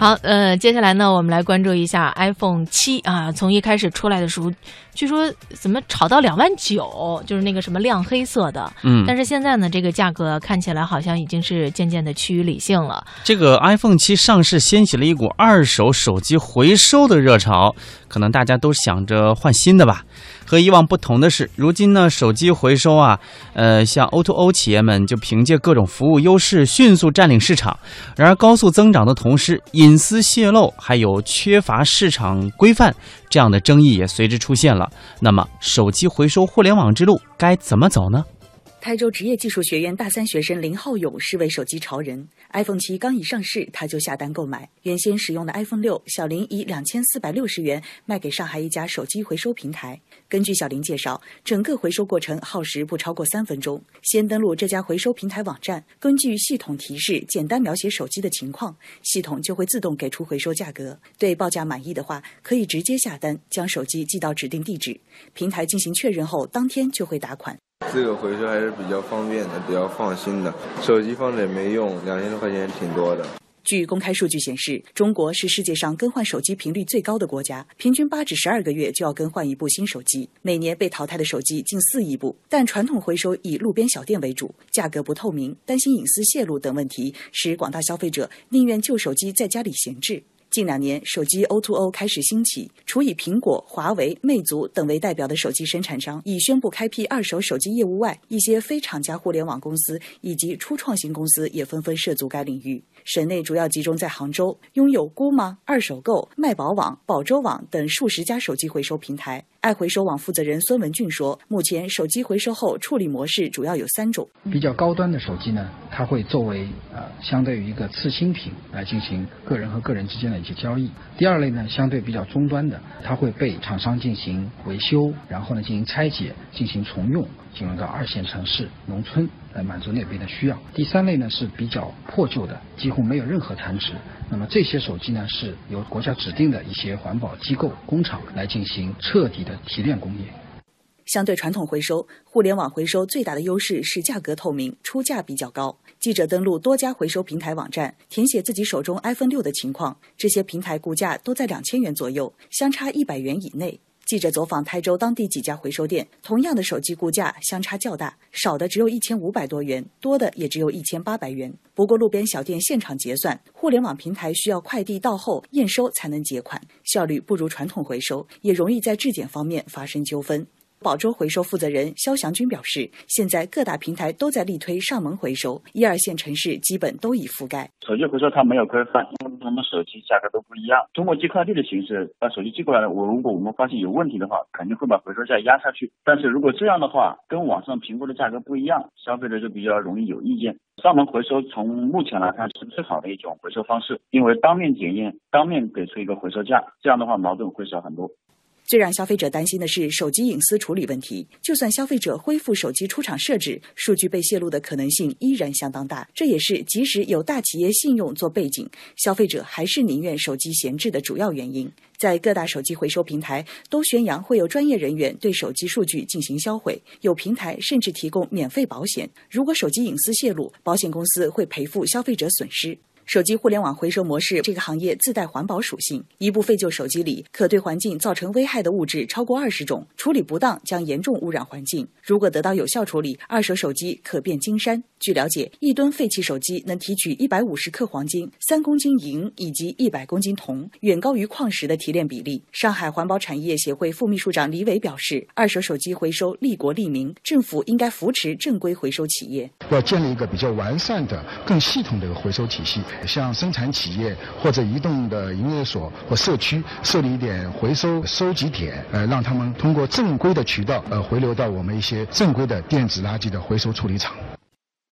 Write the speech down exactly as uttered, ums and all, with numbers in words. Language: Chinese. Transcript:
好，呃，接下来呢，我们来关注一下 iPhone 七啊，从一开始出来的时候，据说怎么炒到两万九，就是那个什么亮黑色的，嗯，但是现在呢，这个价格看起来好像已经是渐渐的趋于理性了。这个 iPhone 七上市掀起了一股二手手机回收的热潮，可能大家都想着换新的吧。和以往不同的是，如今呢，手机回收啊，呃，像 O to O 企业们就凭借各种服务优势迅速占领市场。然而，高速增长的同时，隐私泄露还有缺乏市场规范这样的争议也随之出现了。那么，手机回收互联网之路该怎么走呢？台州职业技术学院大三学生林浩勇是位手机潮人。iPhone 七刚一上市，他就下单购买。原先使用的 iPhone 六，小林以两千四百六十元卖给上海一家手机回收平台。根据小林介绍，整个回收过程耗时不超过三分钟。先登录这家回收平台网站，根据系统提示简单描写手机的情况，系统就会自动给出回收价格。对报价满意的话，可以直接下单，将手机寄到指定地址。平台进行确认后，当天就会打款。这个回收还是比较方便的，比较放心的。手机放着也没用，两千多块钱挺多的。据公开数据显示，中国是世界上更换手机频率最高的国家，平均八至十二个月就要更换一部新手机。每年被淘汰的手机近四亿部，但传统回收以路边小店为主，价格不透明，担心隐私泄露等问题，使广大消费者宁愿旧手机在家里闲置。近两年，手机 O to O 开始兴起，除以苹果、华为、魅族等为代表的手机生产商已宣布开辟二手手机业务外，一些非厂家互联网公司以及初创型公司也纷纷涉足该领域。省内主要集中在杭州，拥有姑妈、二手购、卖宝网、宝州网等数十家手机回收平台。爱回收网负责人孙文俊说，目前手机回收后处理模式主要有三种。比较高端的手机呢，它会作为呃相对于一个次新品来进行个人和个人之间的一些交易。第二类呢，相对比较终端的，它会被厂商进行维修，然后呢进行拆解，进行重用，进入到二线城市、农村来满足那边的需要。第三类呢是比较破旧的，几乎没有任何残值。那么这些手机呢是由国家指定的一些环保机构、工厂来进行彻底的提炼工业。相对传统回收，互联网回收最大的优势是价格透明，出价比较高。记者登录多家回收平台网站，填写自己手中 iPhone 六的情况，这些平台估价都在两千元左右，相差一百元以内。记者走访台州当地几家回收店，同样的手机估价相差较大，少的只有一千五百多元，多的也只有一千八百元。不过路边小店现场结算，互联网平台需要快递到后验收才能结款，效率不如传统回收，也容易在质检方面发生纠纷。宝州回收负责人肖祥军表示，现在各大平台都在力推上门回收，一二线城市基本都已覆盖。手机回收它没有规范，因为我们手机价格都不一样，通过寄快递的形式把手机寄过来了，我如果我们发现有问题的话，肯定会把回收价压下去。但是如果这样的话，跟网上评估的价格不一样，消费者就比较容易有意见。上门回收从目前来看是最好的一种回收方式，因为当面检验，当面给出一个回收价，这样的话矛盾会少很多。最让消费者担心的是手机隐私处理问题，就算消费者恢复手机出厂设置，数据被泄露的可能性依然相当大。这也是即使有大企业信用做背景，消费者还是宁愿手机闲置的主要原因。在各大手机回收平台都宣扬会有专业人员对手机数据进行销毁，有平台甚至提供免费保险，如果手机隐私泄露，保险公司会赔付消费者损失。手机互联网回收模式这个行业自带环保属性，一部废旧手机里可对环境造成危害的物质超过二十种，处理不当将严重污染环境。如果得到有效处理，二手手机可变金山。据了解，一吨废弃手机能提取一百五十克黄金、三公斤银以及一百公斤铜，远高于矿石的提炼比例。上海环保产业协会副秘书长李伟表示，二手手机回收利国利民，政府应该扶持正规回收企业，要建立一个比较完善的、更系统的一个回收体系。像生产企业或者移动的营业所或社区设立一点回收收集点，呃，让他们通过正规的渠道呃回流到我们一些正规的电子垃圾的回收处理厂。